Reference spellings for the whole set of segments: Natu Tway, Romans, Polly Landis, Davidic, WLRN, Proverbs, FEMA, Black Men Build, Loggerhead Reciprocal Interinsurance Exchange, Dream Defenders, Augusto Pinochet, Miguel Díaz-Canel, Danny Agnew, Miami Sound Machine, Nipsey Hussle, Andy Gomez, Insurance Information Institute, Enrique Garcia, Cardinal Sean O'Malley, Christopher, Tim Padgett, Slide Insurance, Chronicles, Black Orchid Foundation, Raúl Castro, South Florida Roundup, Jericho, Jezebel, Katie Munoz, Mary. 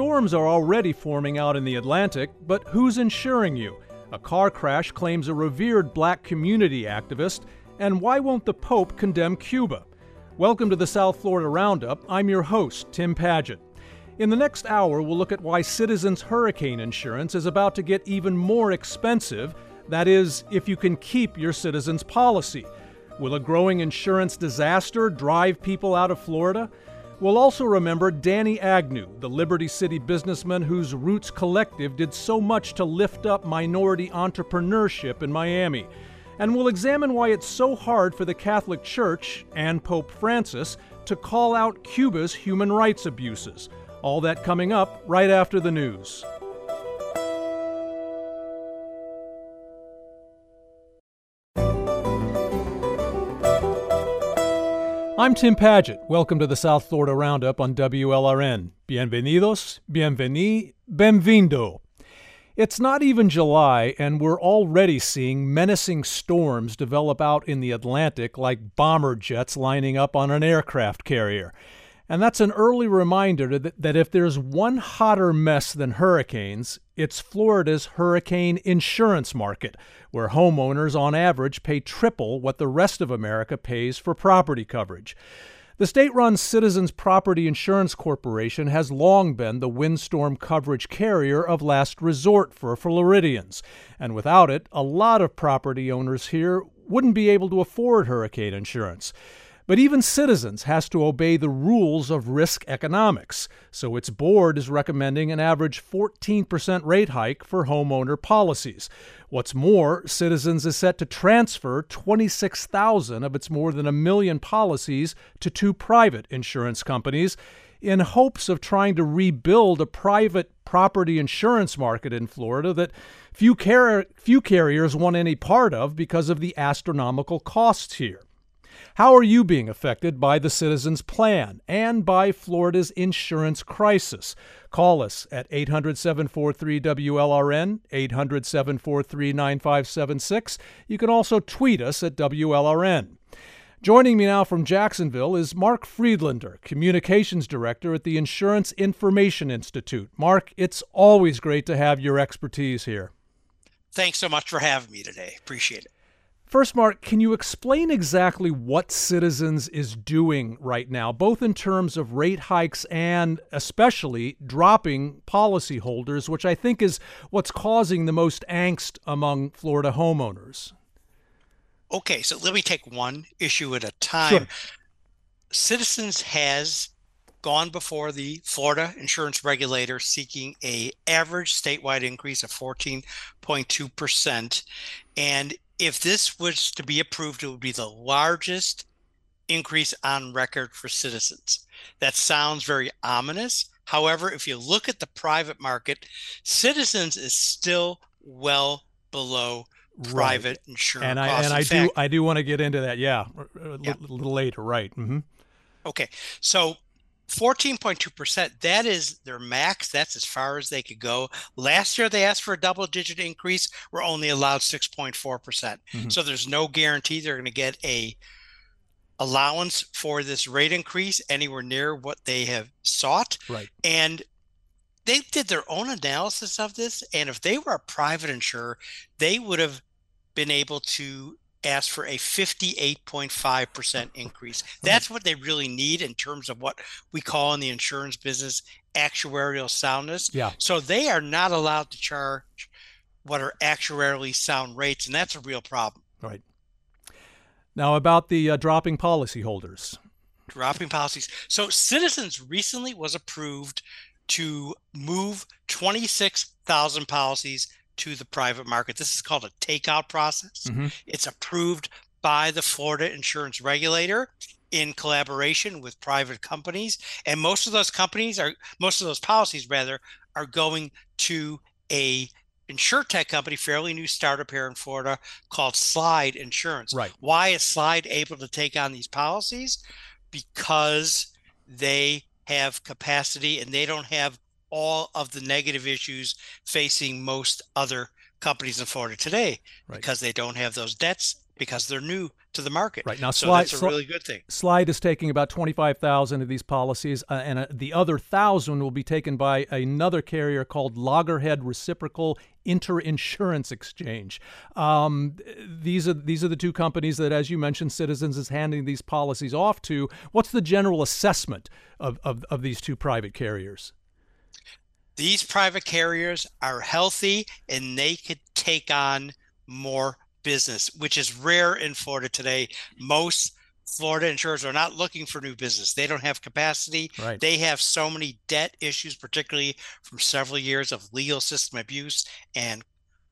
Storms are already forming out in the Atlantic, but who's insuring you? A car crash claims a revered black community activist, and why won't the Pope condemn Cuba? Welcome to the South Florida Roundup. I'm your host, Tim Padgett. In the next hour, we'll look at why Citizens Hurricane Insurance is about to get even more expensive, that is, if you can keep your Citizens policy. Will a growing insurance disaster drive people out of Florida? We'll also remember Danny Agnew, the Liberty City businessman whose Roots Collective did so much to lift up minority entrepreneurship in Miami. And we'll examine why it's so hard for the Catholic Church and Pope Francis to call out Cuba's human rights abuses. All that coming up right after the news. I'm Tim Padgett. Welcome to the South Florida Roundup on WLRN. Bienvenidos, bienveni, bienvenido. It's not even July, and we're already seeing menacing storms develop out in the Atlantic like bomber jets lining up on an aircraft carrier. And that's an early reminder that if there's one hotter mess than hurricanes, it's Florida's hurricane insurance market, where homeowners on average pay triple what the rest of America pays for property coverage. The state-run Citizens Property Insurance Corporation has long been the windstorm coverage carrier of last resort for Floridians, and without it, a lot of property owners here wouldn't be able to afford hurricane insurance. But even Citizens has to obey the rules of risk economics, so its board is recommending an average 14% rate hike for homeowner policies. What's more, Citizens is set to transfer 26,000 of its more than 1 million policies to two private insurance companies in hopes of trying to rebuild a private property insurance market in Florida that few carriers want any part of because of the astronomical costs here. How are you being affected by the Citizens plan and by Florida's insurance crisis? Call us at 800-743-WLRN, 800-743-9576. You can also tweet us at WLRN. Joining me now from Jacksonville is Mark Friedlander, Communications Director at the Insurance Information Institute. Mark, it's always great to have your expertise here. Thanks so much for having me today. Appreciate it. First, Mark, can you explain exactly what Citizens is doing right now, both in terms of rate hikes and especially dropping policyholders, which I think is what's causing the most angst among Florida homeowners? Okay, so let me take one issue at a time. Sure. Citizens has gone before the Florida insurance regulator seeking an average statewide increase of 14.2%. And if this was to be approved, it would be the largest increase on record for Citizens. That sounds very ominous. However, if you look at the private market, Citizens is still well below private insurance costs. I do want to get into that, a little later, right? Mm-hmm. Okay, so 14.2%, that is their max. That's as far as they could go. Last year, they asked for a double-digit increase. We're only allowed 6.4%. Mm-hmm. So there's no guarantee they're going to get a allowance for this rate increase anywhere near what they have sought. Right. And they did their own analysis of this. And if they were a private insurer, they would have been able to asked for a 58.5% increase. That's what they really need in terms of what we call in the insurance business actuarial soundness. Yeah. So they are not allowed to charge what are actuarially sound rates, and that's a real problem. Right. Now about the dropping policyholders. Dropping policies. So Citizens recently was approved to move 26,000 policies to the private market. This is called a takeout process. Mm-hmm. It's approved by the Florida insurance regulator in collaboration with private companies. And most of those policies are going to a insurtech company, fairly new startup here in Florida called Slide Insurance. Right. Why is Slide able to take on these policies? Because they have capacity and they don't have all of the negative issues facing most other companies in Florida today, right, because they don't have those debts because they're new to the market. Right now, Slide, so that's a really good thing. Slide is taking about 25,000 of these policies, and the other 1,000 will be taken by another carrier called Loggerhead Reciprocal Interinsurance Exchange. These are the two companies that, as you mentioned, Citizens is handing these policies off to. What's the general assessment of these two private carriers? These private carriers are healthy, and they could take on more business, which is rare in Florida today. Most Florida insurers are not looking for new business. They don't have capacity. Right. They have so many debt issues, particularly from several years of legal system abuse and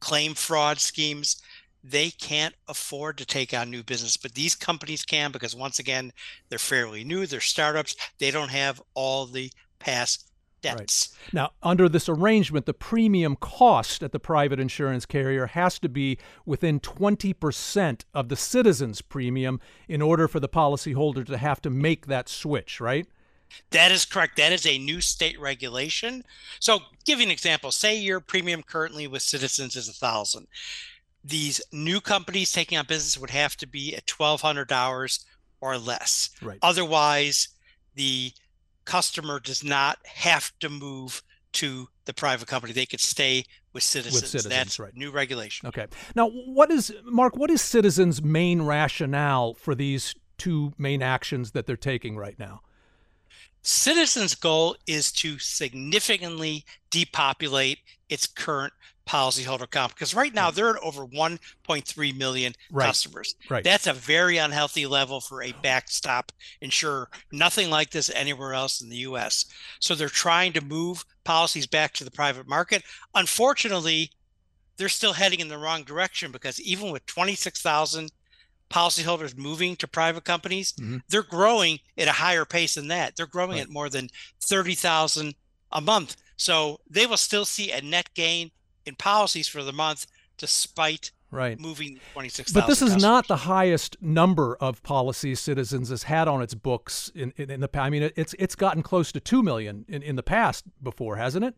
claim fraud schemes. They can't afford to take on new business, but these companies can, because once again, they're fairly new, they're startups, they don't have all the past debts. Right. Now, under this arrangement, the premium cost at the private insurance carrier has to be within 20% of the Citizens premium in order for the policyholder to have to make that switch, right? That is correct. That is a new state regulation. So give you an example. Say your premium currently with Citizens is $1,000. These new companies taking on business would have to be at $1,200 or less. Right. Otherwise, the customer does not have to move to the private company. They could stay with Citizens. That's right. New regulation. Okay. Now, what is, Mark, what is Citizens' main rationale for these two main actions that they're taking right now? Citizens' goal is to significantly depopulate its current policyholder count, because right now they're at over 1.3 million customers. Right. That's a very unhealthy level for a backstop insurer. Nothing like this anywhere else in the U.S. So they're trying to move policies back to the private market. Unfortunately, they're still heading in the wrong direction, because even with 26,000 policyholders moving to private companies, they're growing at a higher pace than that. They're growing at more than 30,000 a month. So they will still see a net gain in policies for the month, despite moving 26,000. But this is not the highest number of policies Citizens has had on its books in the past. I mean, it's gotten close to 2 million in the past before, hasn't it?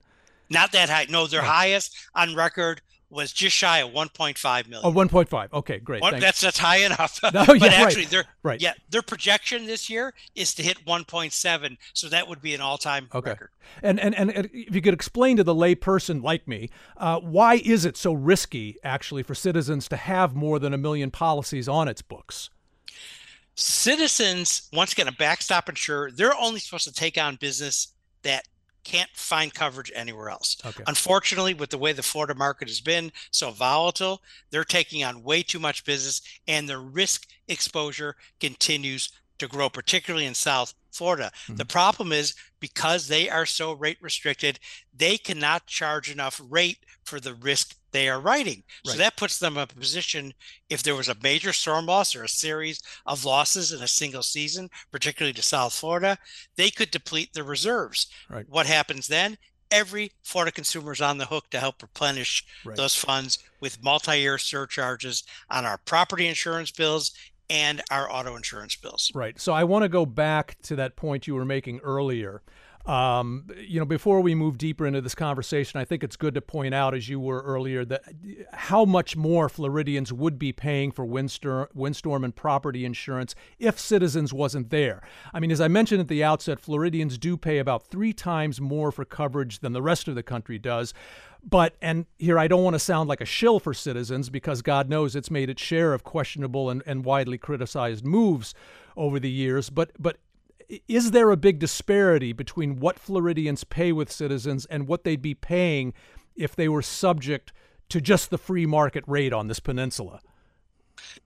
Not that high. No, their highest on record was just shy of 1.5 million. Oh, 1.5. Okay, great. That's high enough. No, but actually, their projection this year is to hit 1.7. So that would be an all-time record. And if you could explain to the lay person like me, why is it so risky actually for Citizens to have more than a million policies on its books? Citizens, once again, a backstop insurer, they're only supposed to take on business that can't find coverage anywhere else. Okay. Unfortunately, with the way the Florida market has been so volatile, they're taking on way too much business, and their risk exposure continues to grow, particularly in South Florida. The problem is, because they are so rate restricted, they cannot charge enough rate for the risk they are writing. So that puts them in a position, if there was a major storm loss or a series of losses in a single season, particularly to South Florida, they could deplete their reserves. What happens then? Every Florida consumer is on the hook to help replenish those funds with multi-year surcharges on our property insurance bills and our auto insurance bills. So I want to go back to that point you were making earlier. You know, before we move deeper into this conversation, I think it's good to point out, as you were earlier, that how much more Floridians would be paying for windstorm and property insurance if Citizens wasn't there. I mean, as I mentioned at the outset, Floridians do pay about 3 times more for coverage than the rest of the country does. But, and here I don't want to sound like a shill for Citizens, because God knows it's made its share of questionable and widely criticized moves over the years. But is there a big disparity between what Floridians pay with Citizens and what they'd be paying if they were subject to just the free market rate on this peninsula?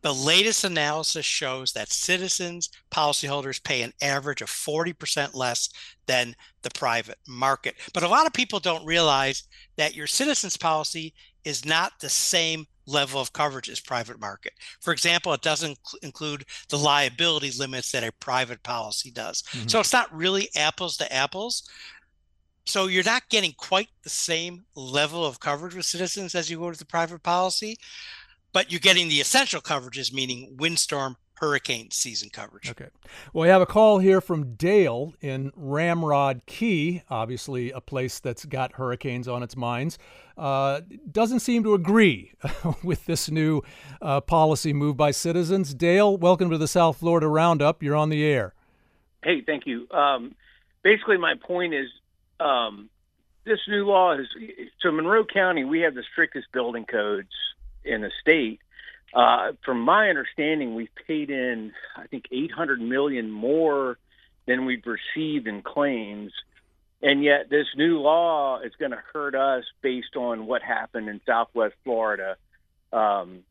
The latest analysis shows that Citizens policyholders pay an average of 40% less than the private market. But a lot of people don't realize that your Citizens policy is not the same level of coverage as private market. For example, it doesn't include the liability limits that a private policy does. So it's not really apples to apples. So you're not getting quite the same level of coverage with Citizens as you would with the private policy. But you're getting the essential coverages, meaning windstorm, hurricane season coverage. Okay. Well, I have a call here from Dale in Ramrod Key, obviously a place that's got hurricanes on its minds. Doesn't seem to agree with this new policy move by Citizens. Dale, welcome to the South Florida Roundup. You're on the air. Hey, thank you. Basically, my point is this new law is, so Monroe County, we have the strictest building codes in the state. From my understanding, we've paid in, I think, $800 million more than we've received in claims. And yet this new law is going to hurt us based on what happened in Southwest Florida. And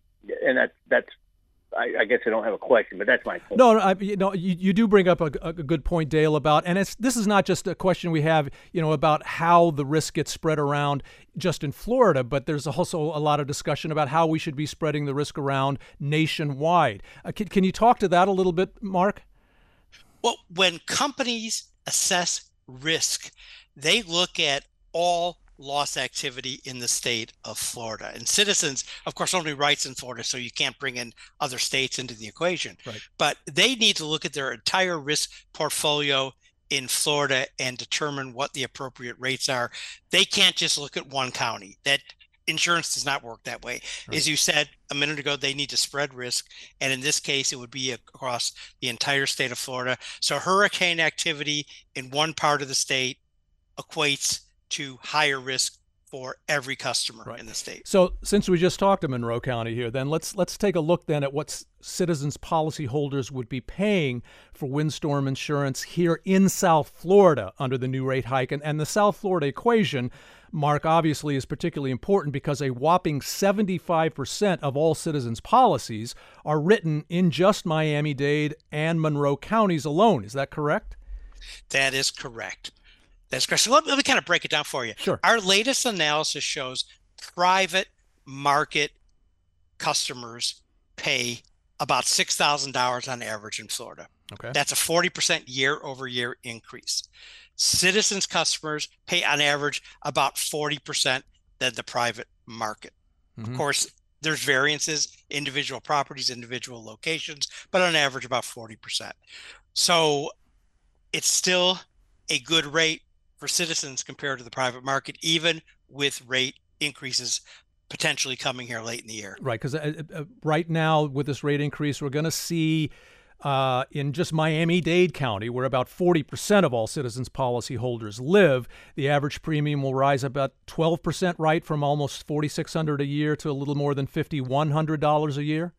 that's I guess I don't have a question, but that's my point. No, you do bring up a good point, Dale, about, and this is not just a question we have, about how the risk gets spread around just in Florida, but there's also a lot of discussion about how we should be spreading the risk around nationwide. Can you talk to that a little bit, Mark? Well, when companies assess risk, they look at all loss activity in the state of Florida. And Citizens, of course, only writes in Florida, so you can't bring in other states into the equation. Right. But they need to look at their entire risk portfolio in Florida and determine what the appropriate rates are. They can't just look at one county. That insurance does not work that way. Right. As you said a minute ago, they need to spread risk. And in this case, it would be across the entire state of Florida. So hurricane activity in one part of the state equates to higher risk for every customer right. in the state. So since we just talked to Monroe County here, then let's take a look then at what Citizens policyholders would be paying for windstorm insurance here in South Florida under the new rate hike. And the South Florida equation, Mark, obviously is particularly important because a whopping 75% of all Citizens policies are written in just Miami-Dade and Monroe counties alone. Is that correct? That is correct. That's correct. So let me kind of break it down for you. Sure. Our latest analysis shows private market customers pay about $6,000 on average in Florida. Okay. That's a 40% year-over-year increase. Citizens customers pay on average about 40% than the private market. Mm-hmm. Of course, there's variances, individual properties, individual locations, but on average about 40%. So it's still a good rate for Citizens compared to the private market, even with rate increases potentially coming here late in the year. Right, because right now with this rate increase, we're going to see in just Miami-Dade County, where about 40% of all Citizens policyholders live, the average premium will rise about 12%, right, from almost $4,600 a year to a little more than $5,100 a year?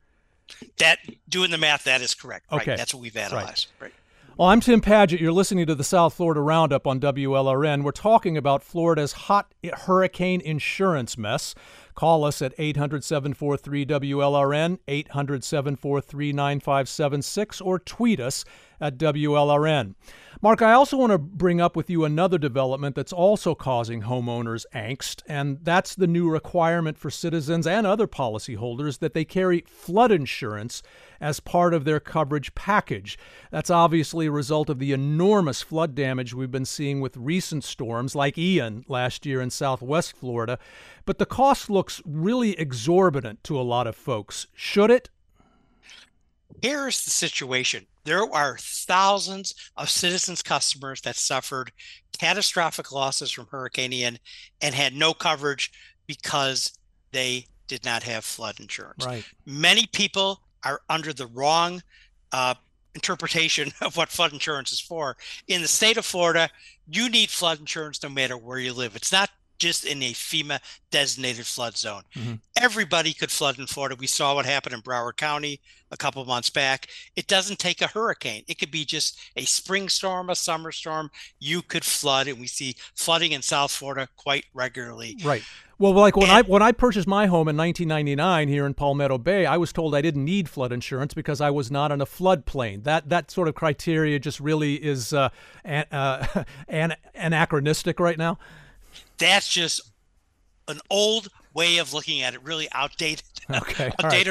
That, doing the math, that is correct. Okay. Right? That's what we've analyzed. Right. Well, I'm Tim Padgett. You're listening to the South Florida Roundup on WLRN. We're talking about Florida's hot hurricane insurance mess. Call us at 800-743-WLRN, 800-743-9576, or tweet us at WLRN. Mark, I also want to bring up with you another development that's also causing homeowners angst, and that's the new requirement for Citizens and other policyholders that they carry flood insurance as part of their coverage package. That's obviously a result of the enormous flood damage we've been seeing with recent storms like Ian last year in Southwest Florida, but the cost looks really exorbitant to a lot of folks. Should it? Here's the situation. There are thousands of Citizens customers that suffered catastrophic losses from Hurricane Ian and had no coverage because they did not have flood insurance. Right. Many people are under the wrong interpretation of what flood insurance is for. In the state of Florida, you need flood insurance no matter where you live. It's not just in a FEMA designated flood zone. Mm-hmm. Everybody could flood in Florida. We saw what happened in Broward County a couple of months back. It doesn't take a hurricane. It could be just a spring storm, a summer storm. You could flood, and we see flooding in South Florida quite regularly. Right. Well, like when I purchased my home in 1999 here in Palmetto Bay, I was told I didn't need flood insurance because I was not on a floodplain. That sort of criteria just really is anachronistic right now. That's just an old way of looking at it, really outdated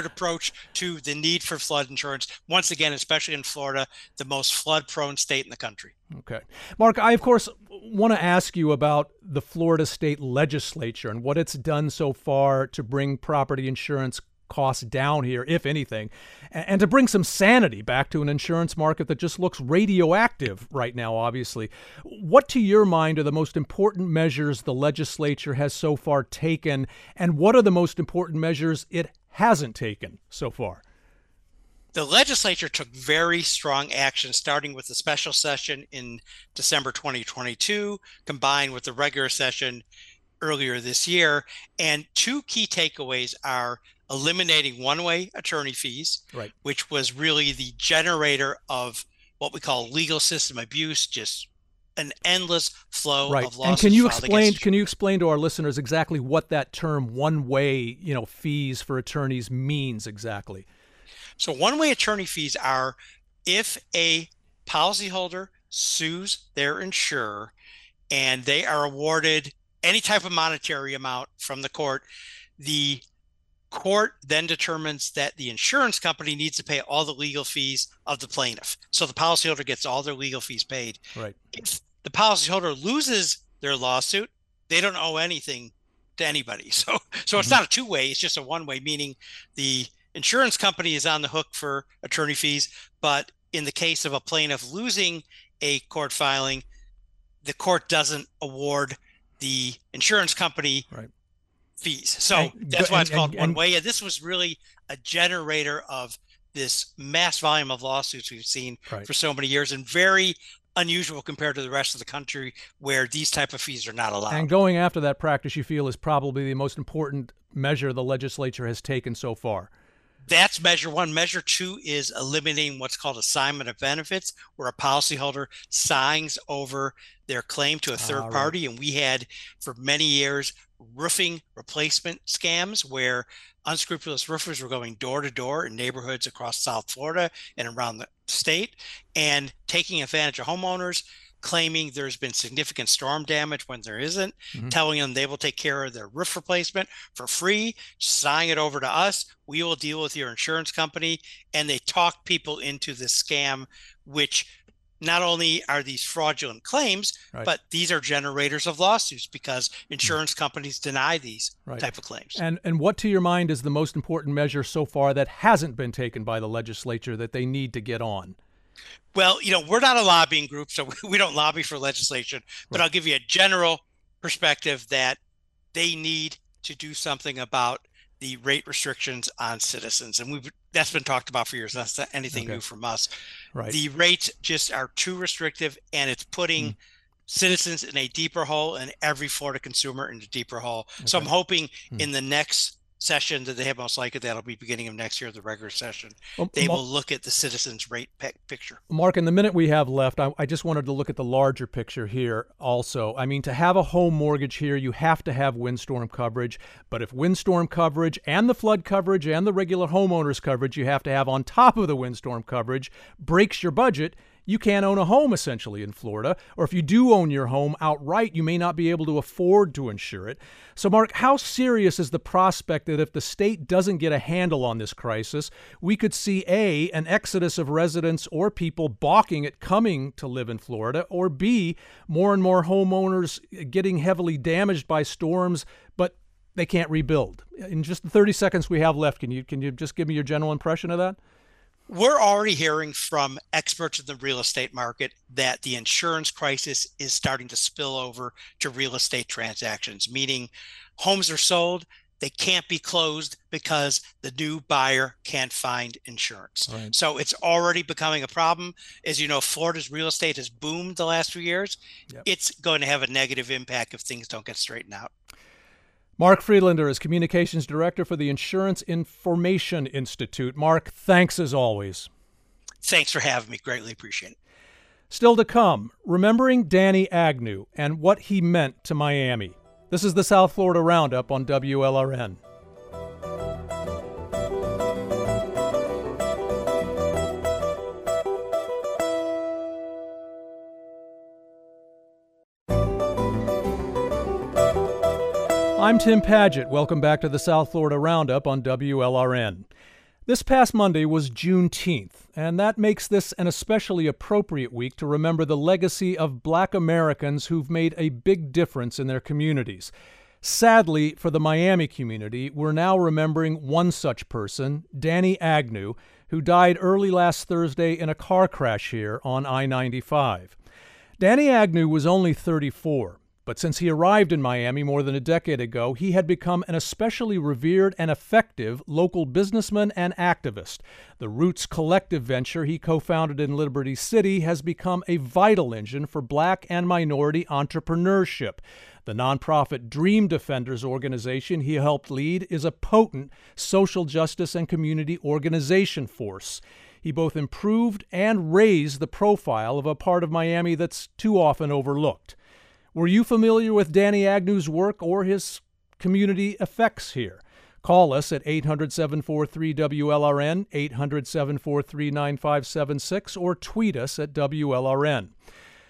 approach to the need for flood insurance. Once again, especially in Florida, the most flood-prone state in the country. Okay. Mark, I, of course, want to ask you about the Florida state legislature and what it's done so far to bring property insurance costs down here, if anything, and to bring some sanity back to an insurance market that just looks radioactive right now, obviously. What, to your mind, are the most important measures the legislature has so far taken, and what are the most important measures it hasn't taken so far? The legislature took very strong action, starting with the special session in December 2022, combined with the regular session earlier this year. And two key takeaways are eliminating one-way attorney fees, right, which was really the generator of what we call legal system abuse, just an endless flow of lawsuits. And can you explain to our listeners exactly what that term one-way, fees for attorneys means exactly? So one-way attorney fees are if a policyholder sues their insurer and they are awarded any type of monetary amount from the court then determines that the insurance company needs to pay all the legal fees of the plaintiff. So the policyholder gets all their legal fees paid. Right. If the policyholder loses their lawsuit, they don't owe anything to anybody. So it's not a two-way, it's just a one-way, meaning the insurance company is on the hook for attorney fees, but in the case of a plaintiff losing a court filing, the court doesn't award the insurance company fees. So that's why it's called one way. And this was really a generator of this mass volume of lawsuits we've seen for so many years, and very unusual compared to the rest of the country where these type of fees are not allowed. And going after that practice, you feel, is probably the most important measure the legislature has taken so far. That's measure one. Measure two is eliminating what's called assignment of benefits, where a policyholder signs over their claim to a third party. And we had for many years roofing replacement scams where unscrupulous roofers were going door to door in neighborhoods across South Florida and around the state and taking advantage of homeowners, claiming there's been significant storm damage when there isn't, telling them they will take care of their roof replacement for free, sign it over to us, we will deal with your insurance company. And they talk people into this scam, which not only are these fraudulent claims, but these are generators of lawsuits because insurance companies deny these type of claims. And what, to your mind, is the most important measure so far that hasn't been taken by the legislature that they need to get on? Well, we're not a lobbying group, so we don't lobby for legislation, but I'll give you a general perspective that they need to do something about the rate restrictions on citizens. And that's been talked about for years. That's not anything new from us. Right. The rates just are too restrictive, and it's putting citizens in a deeper hole and every Florida consumer in a deeper hole. Okay. So I'm hoping in the next session that they have, most likely that'll be beginning of next year, the regular session, they will look at the citizens' rate picture. Mark, in the minute we have left, I just wanted to look at the larger picture here also. I mean, to have a home mortgage here, you have to have windstorm coverage. But if windstorm coverage and the flood coverage and the regular homeowners coverage you have to have on top of the windstorm coverage breaks your budget, you can't own a home essentially in Florida, or if you do own your home outright, you may not be able to afford to insure it. So, Mark, how serious is the prospect that if the state doesn't get a handle on this crisis, we could see A, an exodus of residents or people balking at coming to live in Florida, or B, more and more homeowners getting heavily damaged by storms, but they can't rebuild? In just the 30 seconds we have left, can you just give me your general impression of that? We're already hearing from experts in the real estate market that the insurance crisis is starting to spill over to real estate transactions, meaning homes are sold, they can't be closed because the new buyer can't find insurance. Right. So it's already becoming a problem. As you know, Florida's real estate has boomed the last few years. Yep. It's going to have a negative impact if things don't get straightened out. Mark Friedlander is Communications Director for the Insurance Information Institute. Mark, thanks as always. Thanks for having me. Greatly appreciate it. Still to come, remembering Danny Agnew and what he meant to Miami. This is the South Florida Roundup on WLRN. I'm Tim Padgett. Welcome back to the South Florida Roundup on WLRN. This past Monday was Juneteenth, and that makes this an especially appropriate week to remember the legacy of Black Americans who've made a big difference in their communities. Sadly, for the Miami community, we're now remembering one such person, Danny Agnew, who died early last Thursday in a car crash here on I-95. Danny Agnew was only 34, but since he arrived in Miami more than a decade ago, he had become an especially revered and effective local businessman and activist. The Roots Collective venture he co-founded in Liberty City has become a vital engine for black and minority entrepreneurship. The nonprofit Dream Defenders organization he helped lead is a potent social justice and community organization force. He both improved and raised the profile of a part of Miami that's too often overlooked. Were you familiar with Danny Agnew's work or his community effects here? Call us at 800-743-WLRN, 800-743-9576, or tweet us at WLRN.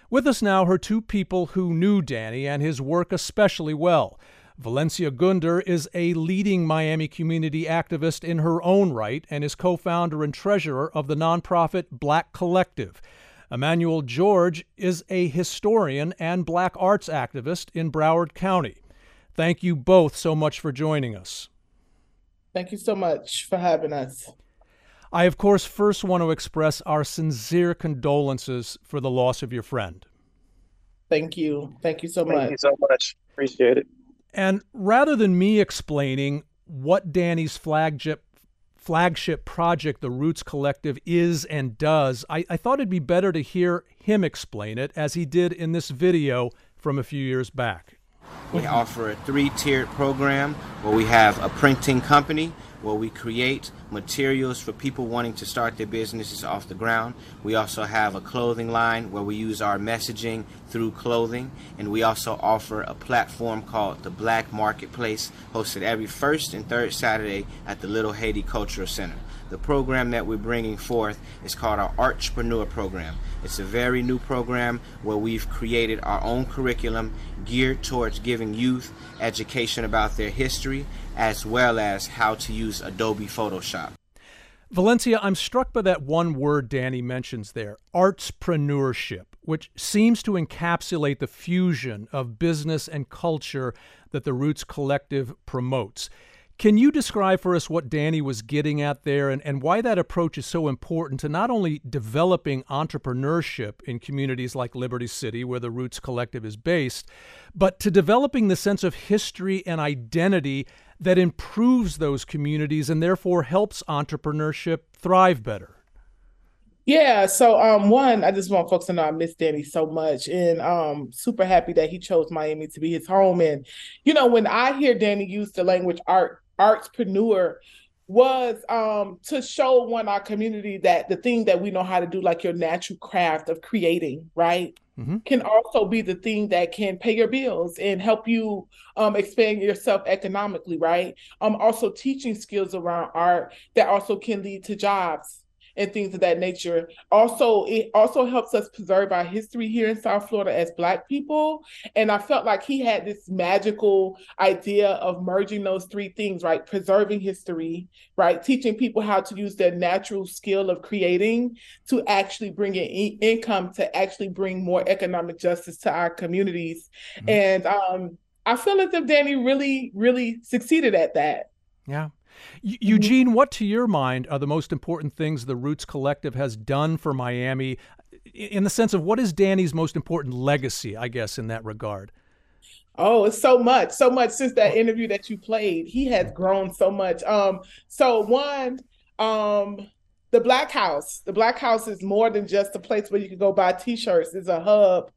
With us now are two people who knew Danny and his work especially well. Valencia Gunder is a leading Miami community activist in her own right and is co-founder and treasurer of the nonprofit Black Collective. Emmanuel George is a historian and black arts activist in Broward County. Thank you both so much for joining us. Thank you so much for having us. I, of course, first want to express our sincere condolences for the loss of your friend. Thank you. Thank you so much. Thank you so much. Appreciate it. And rather than me explaining what Danny's flagship project, the Roots Collective, is and does, I thought it'd be better to hear him explain it, as he did in this video from a few years back. We offer a three-tiered program where we have a printing company, where we create materials for people wanting to start their businesses off the ground. We also have a clothing line where we use our messaging through clothing. And we also offer a platform called the Black Marketplace, hosted every first and third Saturday at the Little Haiti Cultural Center. The program that we're bringing forth is called our Artpreneur Program. It's a very new program where we've created our own curriculum geared towards giving youth education about their history, as well as how to use Adobe Photoshop. Valencia, I'm struck by that one word Danny mentions there, artpreneurship, which seems to encapsulate the fusion of business and culture that the Roots Collective promotes. Can you describe for us what Danny was getting at there and why that approach is so important to not only developing entrepreneurship in communities like Liberty City, where the Roots Collective is based, but to developing the sense of history and identity that improves those communities and therefore helps entrepreneurship thrive better? Yeah, so one, I just want folks to know I miss Danny so much, and super happy that he chose Miami to be his home. And, you know, when I hear Danny use the language artpreneur, was to show our community that the thing that we know how to do, like your natural craft of creating, right, can also be the thing that can pay your bills and help you expand yourself economically, right? Also teaching skills around art that also can lead to jobs and things of that nature. Also, it also helps us preserve our history here in South Florida as Black people. And I felt like he had this magical idea of merging those three things, right? Preserving history, right? Teaching people how to use their natural skill of creating to actually bring in income, to actually bring more economic justice to our communities. And I feel as if Danny really, really succeeded at that. Yeah. Eugene, what to your mind are the most important things the Roots Collective has done for Miami, in the sense of what is Danny's most important legacy, I guess, in that regard? Oh, it's so much since that interview that you played. He has grown so much. So one, the Black House. The Black House is more than just a place where you can go buy T-shirts. It's a hub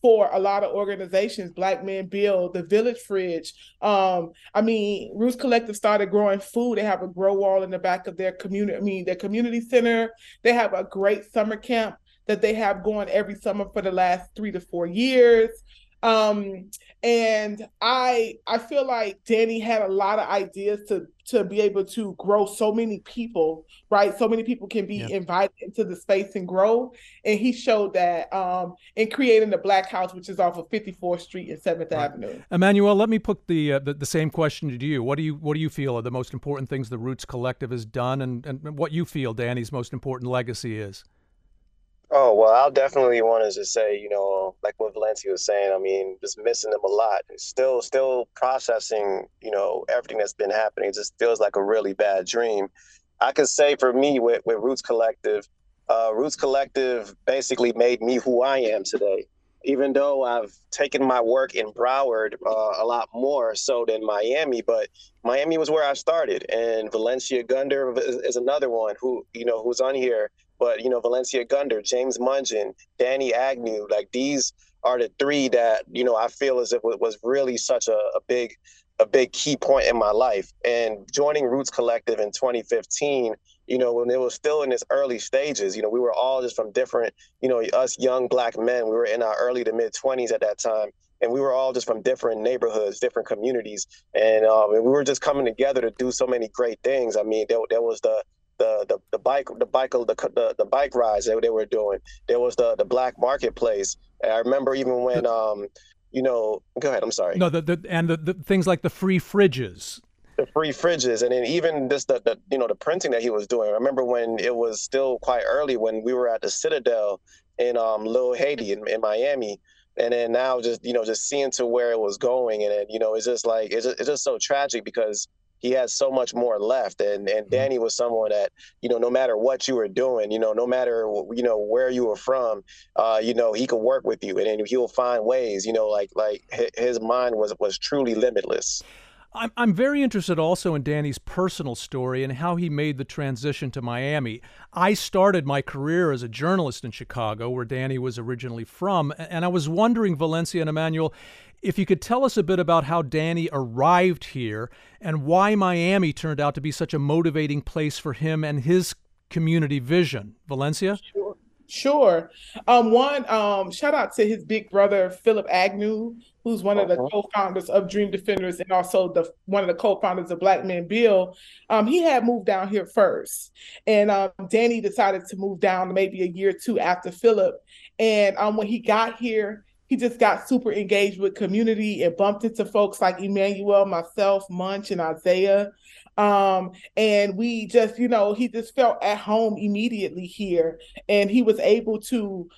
for a lot of organizations. Black Men Build, The Village Fridge. I mean, Roots Collective started growing food. They have a grow wall in the back of their community, their community center. They have a great summer camp that they have going every summer for the last 3 to 4 years. And I feel like Danny had a lot of ideas to be able to grow so many people, right? So many people can be invited into the space and grow. And he showed that in creating the Black House, which is off of 54th Street and 7th Avenue. Emmanuel, let me put the same question to you. What do you feel are the most important things the Roots Collective has done, and what you feel Danny's most important legacy is? Oh, well, I'll definitely want to just say, you know, like what Valencia was saying, I mean, just missing them a lot. It's still processing, you know, everything that's been happening. It just feels like a really bad dream. I can say for me with Roots Collective basically made me who I am today, even though I've taken my work in Broward a lot more so than Miami. But Miami was where I started. And Valencia Gunder is another one who, you know, who's on here. But, you know, Valencia Gunder, James Mungin, Danny Agnew, like these are the three that, you know, I feel as if it was really such a big key point in my life. And joining Roots Collective in 2015, you know, when it was still in its early stages, you know, we were all just from different, you know, us young Black men, we were in our early to mid 20s at that time. And we were all just from different neighborhoods, different communities. And we were just coming together to do so many great things. I mean, there was the bike rides that they were doing. There was the black marketplace. And I remember even when you know, go ahead. I'm sorry. No, the things like the free fridges. The free fridges, and then even just the printing that he was doing. I remember when it was still quite early when we were at the Citadel in Little Haiti in Miami. And then now just seeing to where it was going, and then, you know, it's just so tragic because he has so much more left. And Danny was someone that, you know, no matter what you were doing, you know, no matter, you know, where you were from, you know, he could work with you and he'll find ways, you know, like his mind was truly limitless. I'm very interested also in Danny's personal story and how he made the transition to Miami. I started my career as a journalist in Chicago, where Danny was originally from. And I was wondering, Valencia and Emmanuel, if you could tell us a bit about how Danny arrived here and why Miami turned out to be such a motivating place for him and his community vision. Valencia? Sure. Shout out to his big brother, Philip Agnew, who's one of the co-founders of Dream Defenders and also one of the co-founders of Black Men Build. He had moved down here first. And Danny decided to move down maybe a year or two after Philip. And when he got here, he just got super engaged with community and bumped into folks like Emmanuel, myself, Munch, and Isaiah. And we just, you know, he just felt at home immediately here. And he was able to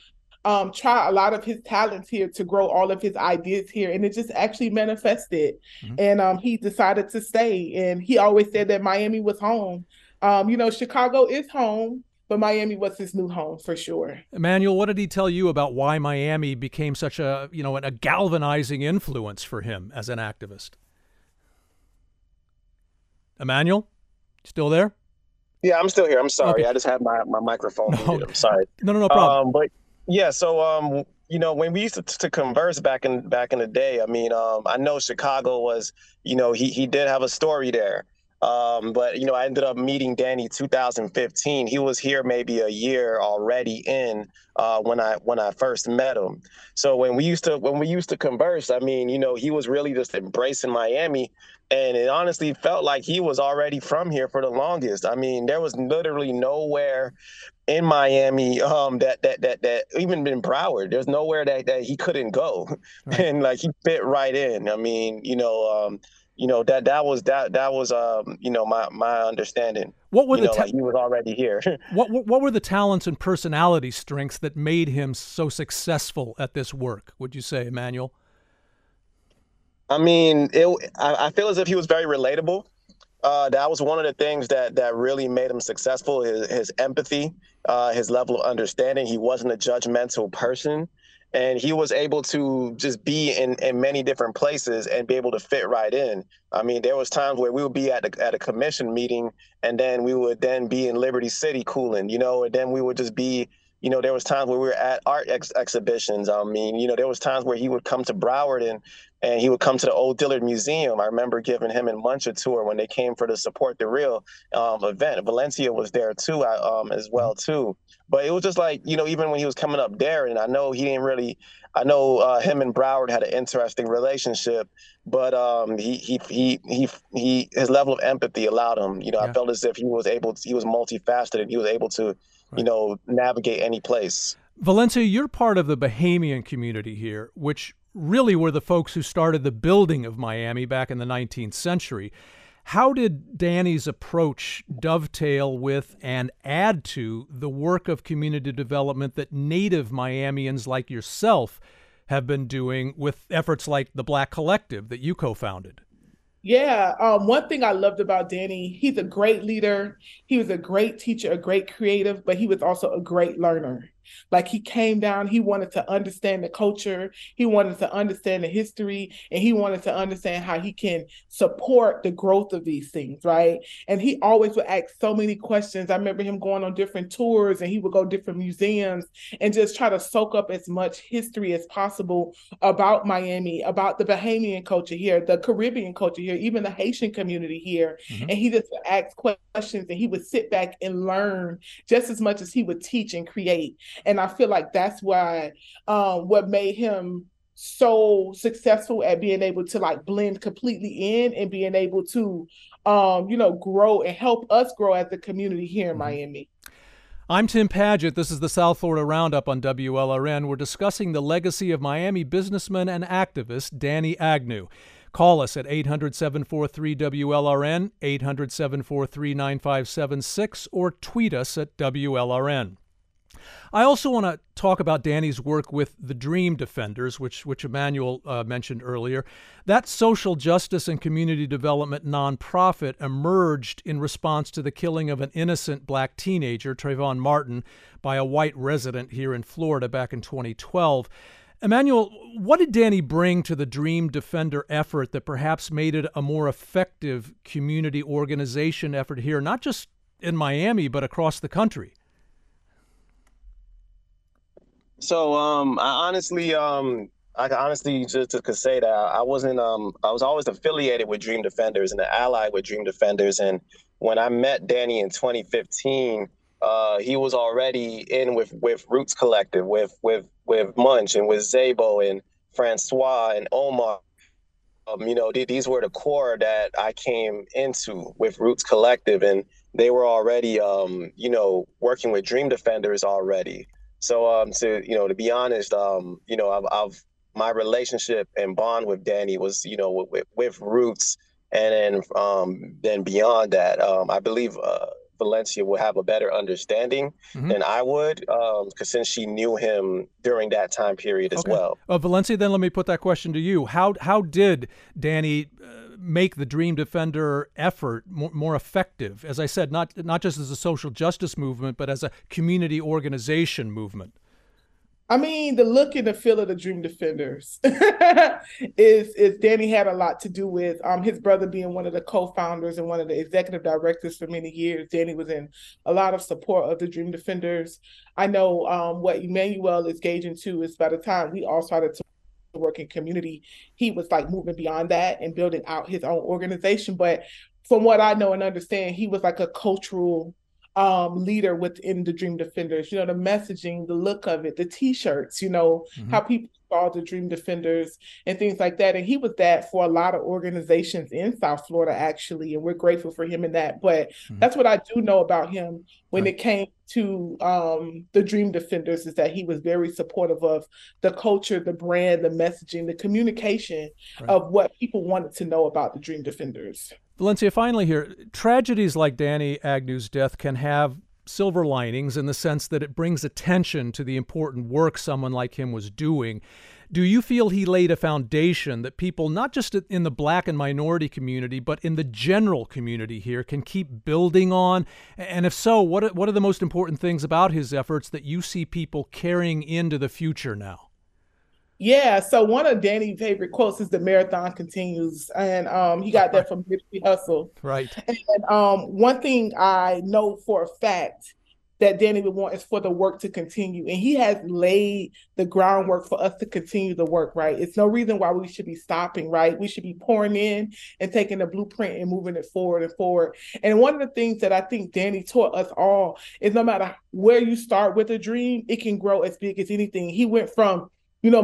try a lot of his talents here to grow all of his ideas here. And it just actually manifested. Mm-hmm. And he decided to stay. And he always said that Miami was home. You know, Chicago is home, but Miami was his new home for sure. Emmanuel, what did he tell you about why Miami became such a, you know, a galvanizing influence for him as an activist? Emmanuel, still there? Yeah, I'm still here. I'm sorry. Okay. I just had my microphone. No. I'm sorry. No problem. But yeah, so you know, when we used to converse back in the day, I mean, I know Chicago was, you know, he did have a story there. But, you know, I ended up meeting Danny 2015. He was here maybe a year already in when I first met him. So when we used to converse, I mean, you know, he was really just embracing Miami. And it honestly felt like he was already from here for the longest. I mean, there was literally nowhere in Miami that even in Broward, there's nowhere that he couldn't go. Right. And like he fit right in. I mean, you know, that was my understanding. What were like he was already here. What were the talents and personality strengths that made him so successful at this work, would you say, Emmanuel? I mean, I feel as if he was very relatable. That was one of the things that really made him successful, his empathy, his level of understanding. He wasn't a judgmental person. And he was able to just be in many different places and be able to fit right in. I mean, there was times where we would be at a commission meeting, and then we would then be in Liberty City cooling, you know, and then we would just be, you know, there was times where we were at art exhibitions. I mean, you know, there was times where he would come to Broward and he would come to the Old Dillard Museum. I remember giving him and Munch a tour when they came for the Support the Real event. Valencia was there too, as well too. But it was just like, you know, even when he was coming up there, and I know he didn't really, I know him and Broward had an interesting relationship, but he his level of empathy allowed him. You know, yeah. I felt as if he was multifaceted and he was able to, you know, navigate any place. Valencia, you're part of the Bahamian community here, which really were the folks who started the building of Miami back in the 19th century. How did Danny's approach dovetail with and add to the work of community development that native Miamians like yourself have been doing with efforts like the Black Collective that you co-founded? Yeah. One thing I loved about Danny, he's a great leader. He was a great teacher, a great creative, but he was also a great learner. Like, he came down, he wanted to understand the culture. He wanted to understand the history, and he wanted to understand how he can support the growth of these things. Right. And he always would ask so many questions. I remember him going on different tours, and he would go to different museums and just try to soak up as much history as possible about Miami, about the Bahamian culture here, the Caribbean culture here, even the Haitian community here. Mm-hmm. And he just would ask questions, and he would sit back and learn just as much as he would teach and create. And I feel like that's why what made him so successful at being able to like blend completely in and being able to, grow and help us grow as a community here in Miami. I'm Tim Padgett. This is the South Florida Roundup on WLRN. We're discussing the legacy of Miami businessman and activist Danny Agnew. Call us at 800-743-WLRN, 800-743-9576, or tweet us at WLRN. I also want to talk about Danny's work with the Dream Defenders, which Emmanuel mentioned earlier. That social justice and community development nonprofit emerged in response to the killing of an innocent black teenager, Trayvon Martin, by a white resident here in Florida back in 2012. Emmanuel, what did Danny bring to the Dream Defender effort that perhaps made it a more effective community organization effort here, not just in Miami, but across the country? So I honestly just could say that I was always affiliated with Dream Defenders and allied with Dream Defenders. And when I met Danny in 2015, he was already in with Roots Collective, with Munch and with Zabo and Francois and Omar. These were the core that I came into with Roots Collective, and they were already working with Dream Defenders already. So to be honest, I've my relationship and bond with Danny was with Roots, and then beyond that, I believe Valencia will have a better understanding than I would, because since she knew him during that time period as well. Valencia, then let me put that question to you: How did Danny make the Dream Defender effort more effective? As I said, not just as a social justice movement, but as a community organization movement. I mean, the look and the feel of the Dream Defenders is Danny had a lot to do with his brother being one of the co-founders and one of the executive directors for many years. Danny was in a lot of support of the Dream Defenders. I know what Emmanuel is gauging too is by the time we all started to work in community, he was like moving beyond that and building out his own organization. But from what I know and understand, he was like a cultural leader within the Dream Defenders, the messaging, the look of it, the t-shirts, how people saw the Dream Defenders and things like that. And he was that for a lot of organizations in South Florida, actually. And we're grateful for him in that. But that's what I do know about him when it came to the Dream Defenders, is that he was very supportive of the culture, the brand, the messaging, the communication of what people wanted to know about the Dream Defenders. Valencia, finally here, tragedies like Danny Agnew's death can have silver linings in the sense that it brings attention to the important work someone like him was doing. Do you feel he laid a foundation that people, not just in the black and minority community, but in the general community here, can keep building on? And if so, what are the most important things about his efforts that you see people carrying into the future now? Yeah, so one of Danny's favorite quotes is "the marathon continues," and he got that from Nipsey Hussle. Right. And one thing I know for a fact that Danny would want is for the work to continue, and he has laid the groundwork for us to continue the work. Right, it's no reason why we should be stopping. Right, we should be pouring in and taking the blueprint and moving it forward and forward. And one of the things that I think Danny taught us all is no matter where you start with a dream, it can grow as big as anything. He went from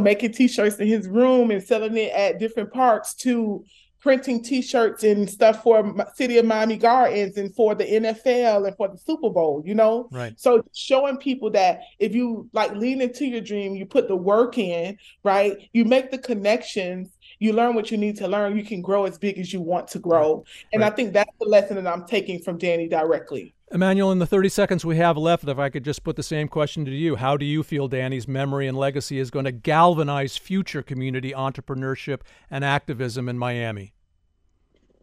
making t-shirts in his room and selling it at different parks to printing t-shirts and stuff for City of Miami Gardens and for the NFL and for the Super Bowl, Right. So showing people that if you like lean into your dream, you put the work in, right, you make the connections, You learn what you need to learn. You can grow as big as you want to grow. And I think that's the lesson that I'm taking from Danny directly. Emmanuel, in the 30 seconds we have left, if I could just put the same question to you, how do you feel Danny's memory and legacy is going to galvanize future community entrepreneurship and activism in Miami?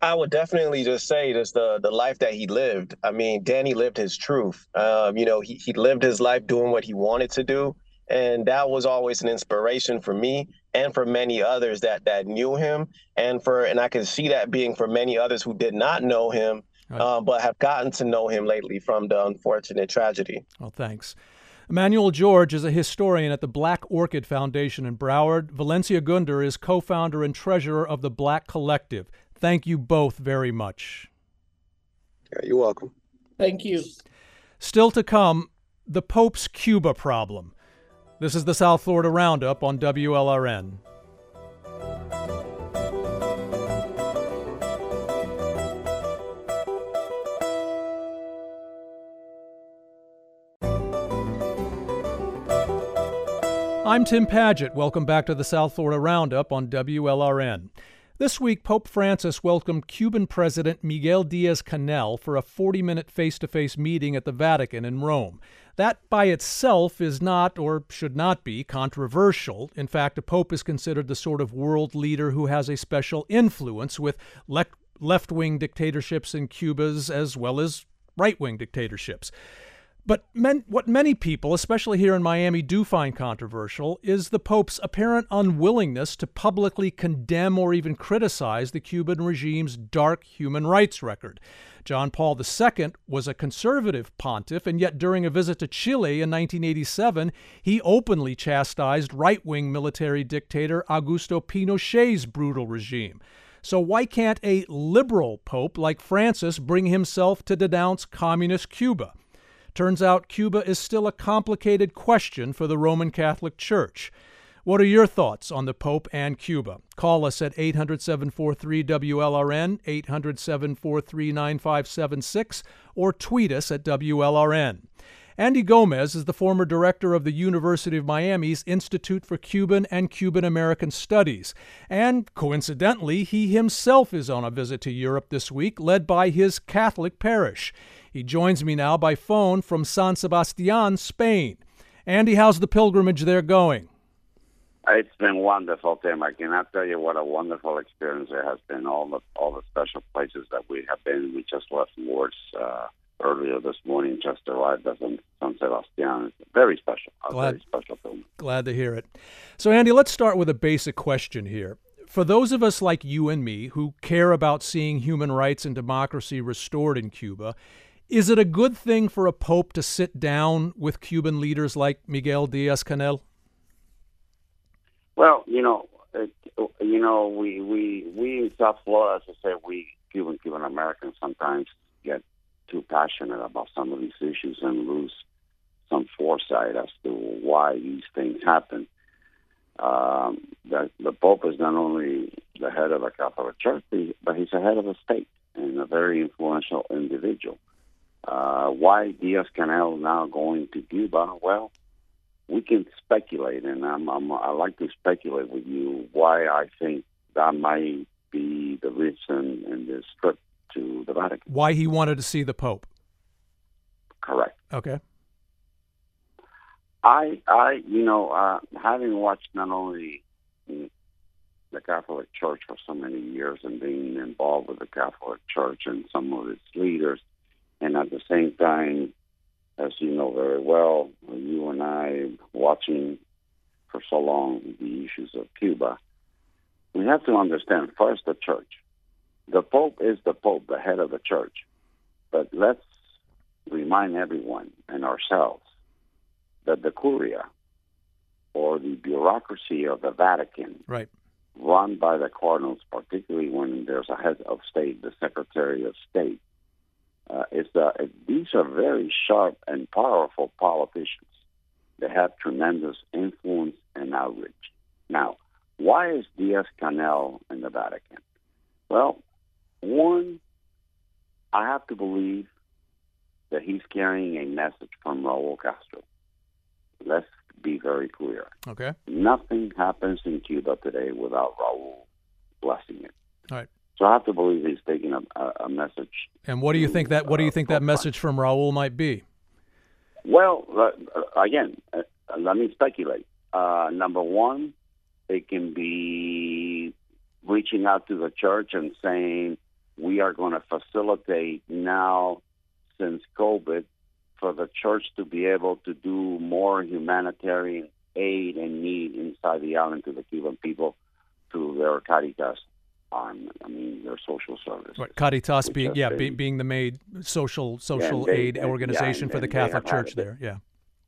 I would definitely just say just the life that he lived. I mean, Danny lived his truth. He lived his life doing what he wanted to do. And that was always an inspiration for me and for many others that knew him, and I can see that being for many others who did not know him, but have gotten to know him lately from the unfortunate tragedy. Well, thanks. Emmanuel George is a historian at the Black Orchid Foundation in Broward. Valencia Gunder is co-founder and treasurer of the Black Collective. Thank you both very much. Yeah, you're welcome. Thank you. Still to come, the Pope's Cuba problem. This is the South Florida Roundup on WLRN. I'm Tim Padgett. Welcome back to the South Florida Roundup on WLRN. This week, Pope Francis welcomed Cuban President Miguel Díaz-Canel for a 40-minute face-to-face meeting at the Vatican in Rome. That by itself is not, or should not be, controversial. In fact, a pope is considered the sort of world leader who has a special influence with left-wing dictatorships in Cuba's as well as right-wing dictatorships. But what many people, especially here in Miami, do find controversial is the Pope's apparent unwillingness to publicly condemn or even criticize the Cuban regime's dark human rights record. John Paul II was a conservative pontiff, and yet during a visit to Chile in 1987, he openly chastised right-wing military dictator Augusto Pinochet's brutal regime. So why can't a liberal pope like Francis bring himself to denounce communist Cuba? Turns out Cuba is still a complicated question for the Roman Catholic Church. What are your thoughts on the Pope and Cuba? Call us at 800-743-WLRN, 800-743-9576, or tweet us at WLRN. Andy Gomez is the former director of the University of Miami's Institute for Cuban and Cuban American Studies. And coincidentally, he himself is on a visit to Europe this week, led by his Catholic parish. He joins me now by phone from San Sebastián, Spain. Andy, how's the pilgrimage there going? It's been wonderful, Tim. I cannot tell you what a wonderful experience it has been. All the special places that we have been. We just left Lourdes earlier this morning. Just arrived at San Sebastián. It's very special. Very special pilgrimage. Glad to hear it. So, Andy, let's start with a basic question here. For those of us like you and me who care about seeing human rights and democracy restored in Cuba, is it a good thing for a pope to sit down with Cuban leaders like Miguel Díaz-Canel? Well, we in South Florida, as I say, we Cuban Americans sometimes get too passionate about some of these issues and lose some foresight as to why these things happen. The Pope is not only the head of a Catholic Church, but he's the head of a state and a very influential individual. Why Díaz-Canel now going to Cuba? Well, we can speculate, and I like to speculate with you why I think that might be the reason in this trip to the Vatican. Why he wanted to see the Pope. Correct. Okay. I having watched not only the Catholic Church for so many years and being involved with the Catholic Church and some of its leaders, and at the same time, as you know very well, you and I watching for so long the issues of Cuba, we have to understand first the church. The Pope is the Pope, the head of the church. But let's remind everyone and ourselves that the Curia, or the bureaucracy of the Vatican, run by the cardinals, particularly when there's a head of state, the Secretary of State, these are very sharp and powerful politicians. They have tremendous influence and outreach. Now, why is Díaz-Canel in the Vatican? Well, one, I have to believe that he's carrying a message from Raúl Castro. Let's be very clear. Okay. Nothing happens in Cuba today without Raúl blessing it. All right. So I have to believe he's taking a message. And what do you think that message from Raúl might be? Well, again, let me speculate. Number one, it can be reaching out to the church and saying, we are going to facilitate now, since COVID, for the church to be able to do more humanitarian aid and need inside the island to the Cuban people through their Caritas. I mean, their social service. Right. Caritas being, being the main social aid organization for the Catholic Church there. Yeah.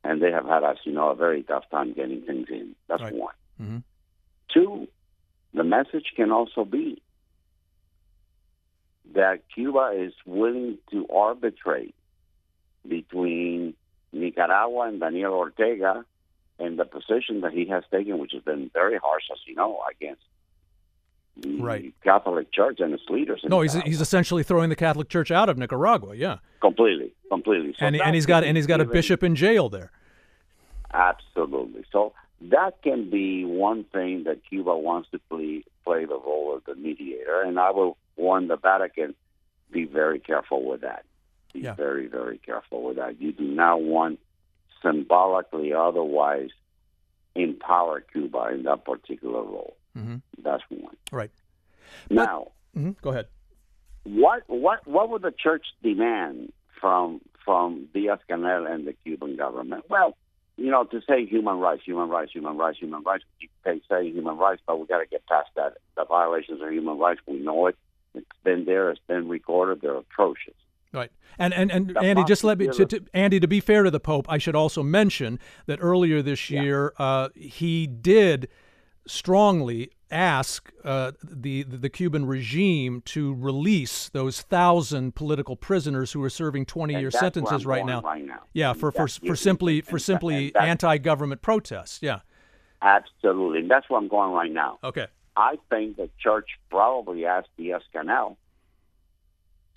And they have had, as you know, a very tough time getting things in. That's one. Mm-hmm. Two, the message can also be that Cuba is willing to arbitrate between Nicaragua and Daniel Ortega and the position that he has taken, which has been very harsh, as you know, against the Catholic Church and its leaders. No, he's essentially throwing the Catholic Church out of Nicaragua. Yeah, completely. So and he's got a bishop in jail there. Absolutely. So that can be one thing that Cuba wants to play the role of the mediator, and I will warn the Vatican: be very careful with that. Be very, very careful with that. You do not want symbolically, otherwise, empower Cuba in that particular role. Mm-hmm. That's one. Right. Now, go ahead. What would the church demand from Díaz-Canel and the Cuban government? Well, you know, to say human rights. They say human rights, but we got to get past that. The violations of human rights, we know it. It's been there. It's been recorded. They're atrocious. Right. And Andy, just let me to be fair to the Pope, I should also mention that earlier this year he did strongly ask the Cuban regime to release those 1,000 political prisoners who are serving 20-year sentences right now. Yeah, for simply anti-government protests. Yeah, absolutely. And that's where I'm going right now. Okay, I think the church probably asked Díaz-Canel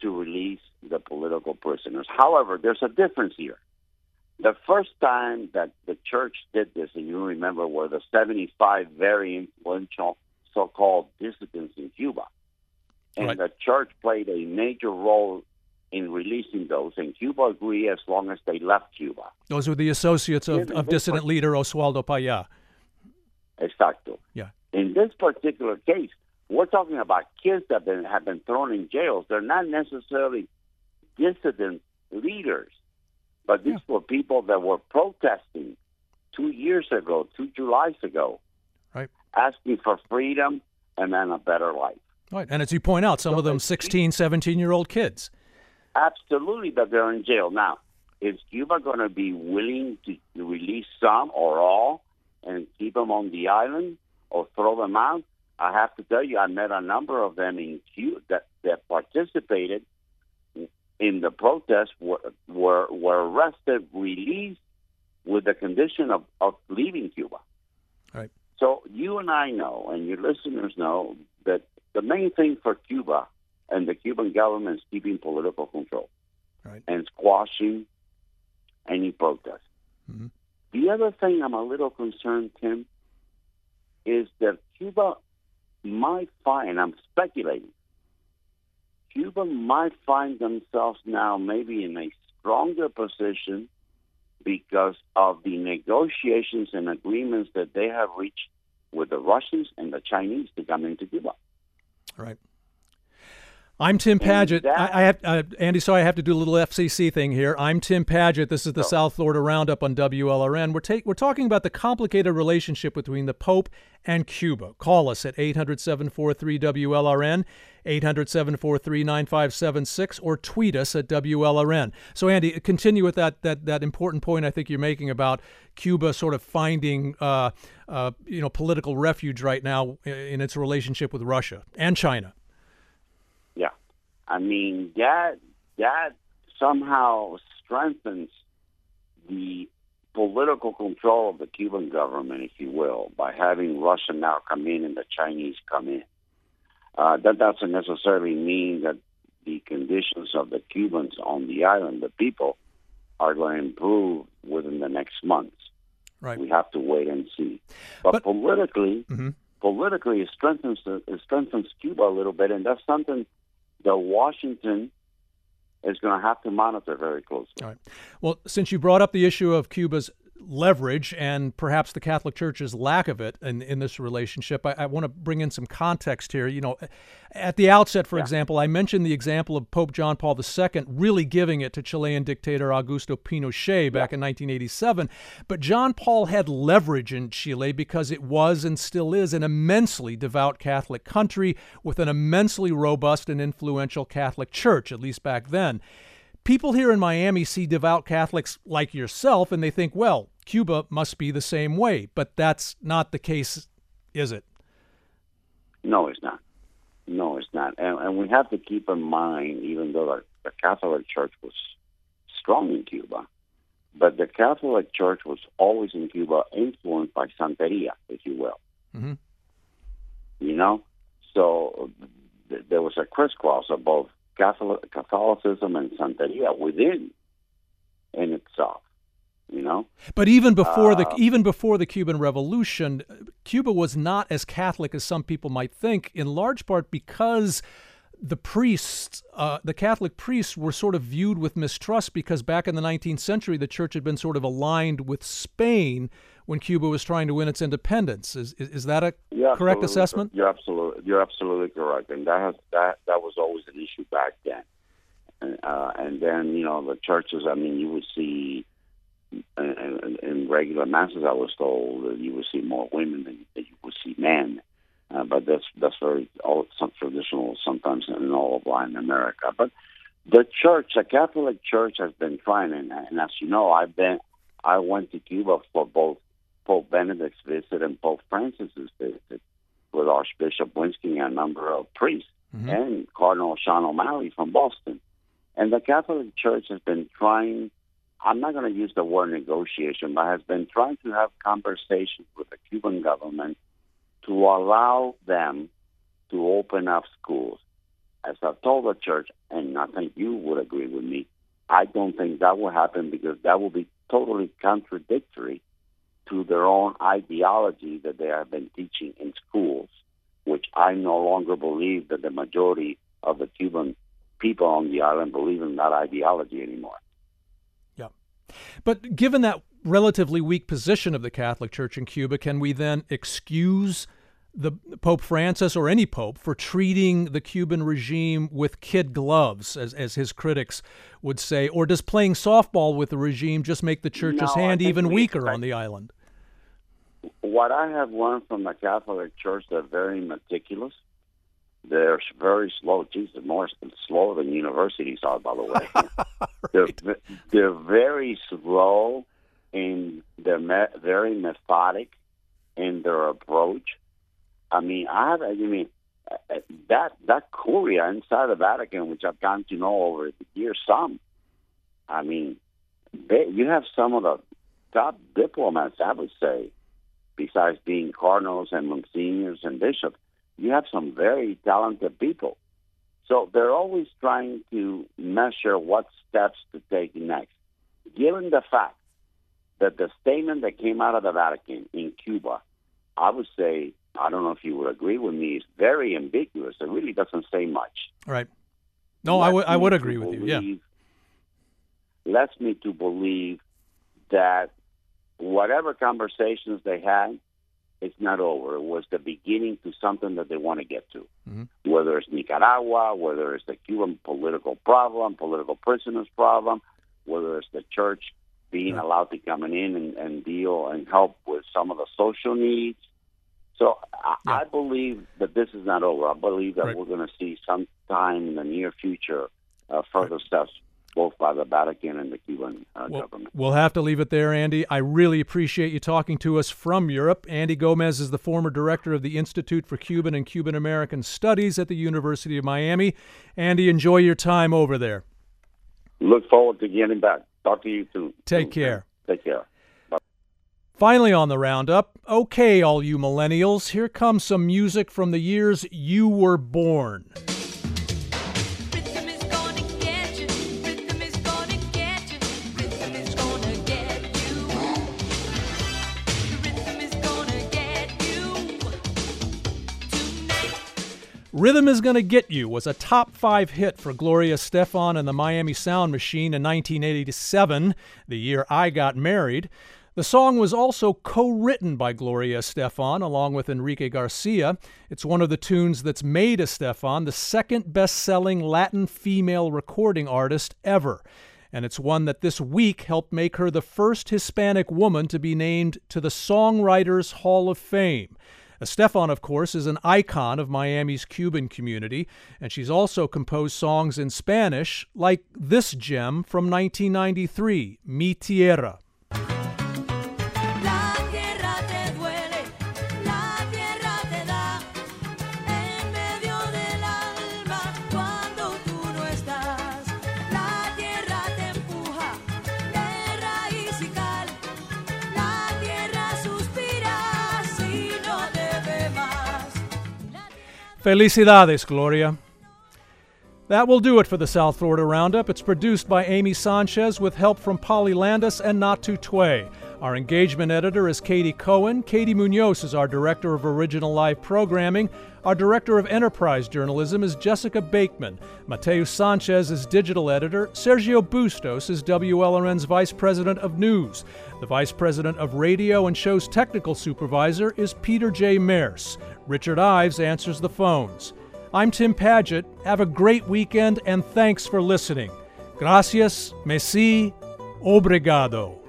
to release the political prisoners. However, there's a difference here. The first time that the church did this, and you remember, were the 75 very influential so-called dissidents in Cuba. And the church played a major role in releasing those, and Cuba agreed as long as they left Cuba. Those were the associates of dissident leader Oswaldo Payá. Exacto. Yeah. In this particular case, we're talking about kids that have been thrown in jails. They're not necessarily dissident leaders. But these were people that were protesting 2 Julys ago, asking for freedom and then a better life. Right, and as you point out, some of them 16, 17-year-old kids. Absolutely, but they're in jail. Now, is Cuba going to be willing to release some or all and keep them on the island or throw them out? I have to tell you, I met a number of them in Cuba that participated in the protests were arrested, released with the condition of leaving Cuba. Right. So you and I know, and your listeners know, that the main thing for Cuba and the Cuban government is keeping political control and squashing any protest. Mm-hmm. The other thing I'm a little concerned, Tim, is that Cuba might find, I'm speculating, Cuba might find themselves now maybe in a stronger position because of the negotiations and agreements that they have reached with the Russians and the Chinese to come into Cuba. Right. I'm Tim Padgett. Andy, sorry, I have to do a little FCC thing here. I'm Tim Padgett. This is the South Florida Roundup on WLRN. We're talking about the complicated relationship between the Pope and Cuba. Call us at 800-743-WLRN, 800-743-9576, or tweet us at WLRN. So, Andy, continue with that important point I think you're making about Cuba sort of finding political refuge right now in its relationship with Russia and China. I mean, that somehow strengthens the political control of the Cuban government, if you will, by having Russia now come in and the Chinese come in. That doesn't necessarily mean that the conditions of the Cubans on the island, the people, are going to improve within the next months. Right. We have to wait and see. But politically, politically it strengthens Cuba a little bit, and that's something that Washington is going to have to monitor very closely. All right. Well, since you brought up the issue of Cuba's leverage and perhaps the Catholic Church's lack of it in this relationship, I want to bring in some context here. You know, at the outset, for example, I mentioned the example of Pope John Paul II really giving it to Chilean dictator Augusto Pinochet back in 1987. But John Paul had leverage in Chile because it was and still is an immensely devout Catholic country with an immensely robust and influential Catholic Church, at least back then. People here in Miami see devout Catholics like yourself, and they think, well, Cuba must be the same way. But that's not the case, is it? No, it's not. No, it's not. And we have to keep in mind, even though the Catholic Church was strong in Cuba, but the Catholic Church was always in Cuba influenced by Santeria, if you will. Mm-hmm. You know? So there was a crisscross of both Catholicism and Santeria in itself, you know. But even before the Cuban Revolution, Cuba was not as Catholic as some people might think, in large part because the priests, the Catholic priests, were sort of viewed with mistrust because back in the 19th century, the church had been sort of aligned with Spain when Cuba was trying to win its independence. Is that a correct assessment? You're absolutely correct, and that was always an issue back then. And then, you know, the churches. I mean, you would see in regular masses, I was told, that you would see more women than you would see men. But that's very some traditional sometimes in all of Latin America. But the church, the Catholic Church, has been trying, and as you know, I went to Cuba for both Pope Benedict's visit and Pope Francis's visit, with Archbishop Winsky and a number of priests, mm-hmm. and Cardinal Sean O'Malley from Boston. And the Catholic Church has been trying. I'm not going to use the word negotiation, but has been trying to have conversations with the Cuban government to allow them to open up schools. As I've told the church, and I think you would agree with me, I don't think that will happen because that will be totally contradictory to their own ideology that they have been teaching in schools, which I no longer believe that the majority of the Cuban people on the island believe in that ideology anymore. Yeah. But given that relatively weak position of the Catholic Church in Cuba, can we then excuse the Pope Francis or any pope for treating the Cuban regime with kid gloves, as his critics would say? Or does playing softball with the regime just make the church's hand even weaker on the island? What I have learned from the Catholic Church, they're very meticulous. They're very slow. Jesus, more slower than universities are, by the way. Right. They're very slow. And they're very methodic in their approach. I mean, that curia inside the Vatican, which I've gotten to know over the years, you have some of the top diplomats, I would say, besides being cardinals and monsignors and bishops, you have some very talented people. So they're always trying to measure what steps to take next, given the fact that the statement that came out of the Vatican in Cuba, I would say, I don't know if you would agree with me, is very ambiguous. It really doesn't say much. Right. No, I would agree with you, Lets me to believe that whatever conversations they had, it's not over. It was the beginning to something that they want to get to, mm-hmm. whether it's Nicaragua, whether it's the Cuban political problem, political prisoners problem, whether it's the church being allowed to come in and deal and help with some of the social needs. So I believe that this is not over. I believe that we're going to see sometime in the near future further steps, both by the Vatican and the Cuban government. We'll have to leave it there, Andy. I really appreciate you talking to us from Europe. Andy Gomez is the former director of the Institute for Cuban and Cuban American Studies at the University of Miami. Andy, enjoy your time over there. Look forward to getting back. Talk to you soon. Take care. Take care. Bye. Finally on the Roundup, okay, all you millennials, here comes some music from the years you were born. Rhythm Is Gonna Get You was a top-5 hit for Gloria Estefan and the Miami Sound Machine in 1987, the year I got married. The song was also co-written by Gloria Estefan along with Enrique Garcia. It's one of the tunes that's made Estefan the second best-selling Latin female recording artist ever. And it's one that this week helped make her the first Hispanic woman to be named to the Songwriters Hall of Fame. Estefan, of course, is an icon of Miami's Cuban community, and she's also composed songs in Spanish like this gem from 1993, Mi Tierra. Felicidades, Gloria. That will do it for the South Florida Roundup. It's produced by Amy Sanchez with help from Polly Landis and Natu Tway. Our engagement editor is Katie Cohen. Katie Munoz is our director of original live programming. Our director of enterprise journalism is Jessica Bakeman. Mateo Sanchez is digital editor. Sergio Bustos is WLRN's vice president of news. The vice president of radio and show's technical supervisor is Peter J. Maerse. Richard Ives answers the phones. I'm Tim Padgett. Have a great weekend and thanks for listening. Gracias, Messi, obrigado.